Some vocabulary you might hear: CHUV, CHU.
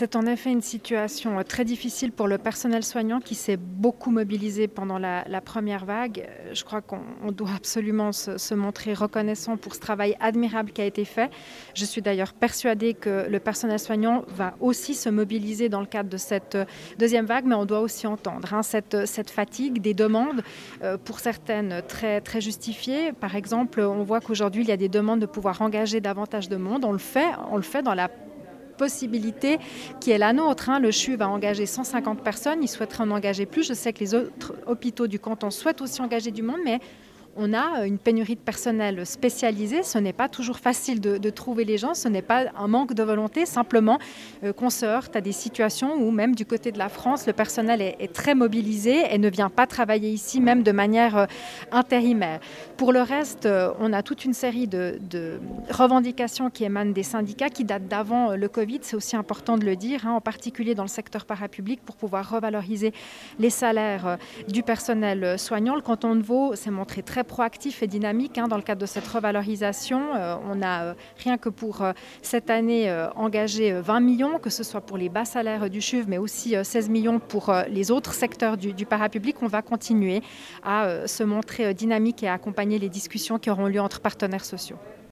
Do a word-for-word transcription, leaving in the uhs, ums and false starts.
C'est en effet une situation très difficile pour le personnel soignant qui s'est beaucoup mobilisé pendant la, la première vague. Je crois qu'on on doit absolument se, se montrer reconnaissant pour ce travail admirable qui a été fait. Je suis d'ailleurs persuadée que le personnel soignant va aussi se mobiliser dans le cadre de cette deuxième vague, mais on doit aussi entendre hein, cette, cette fatigue, des demandes, euh, pour certaines très, très justifiées. Par exemple, on voit qu'aujourd'hui, il y a des demandes de pouvoir engager davantage de monde. On le fait, on le fait dans la possibilité qui est la nôtre. Le C H U va engager cent cinquante personnes, il souhaiterait en engager plus. Je sais que les autres hôpitaux du canton souhaitent aussi engager du monde, mais on a une pénurie de personnel spécialisé. Ce n'est pas toujours facile de, de trouver les gens, ce n'est pas un manque de volonté, simplement euh, qu'on se heurte à des situations où même du côté de la France, le personnel est, est très mobilisé et ne vient pas travailler ici, même de manière euh, intérimaire. Pour le reste, on a toute une série de, de revendications qui émanent des syndicats, qui datent d'avant le Covid, c'est aussi important de le dire, hein, en particulier dans le secteur parapublic, pour pouvoir revaloriser les salaires du personnel soignant. Le canton de Vaud s'est montré très proactif et dynamique hein, dans le cadre de cette revalorisation. Euh, on a, euh, rien que pour euh, cette année, euh, engagé vingt millions, que ce soit pour les bas salaires du C H U V, mais aussi euh, seize millions pour euh, les autres secteurs du, du parapublic. On va continuer à euh, se montrer euh, dynamique et à accompagner les discussions qui auront lieu entre partenaires sociaux.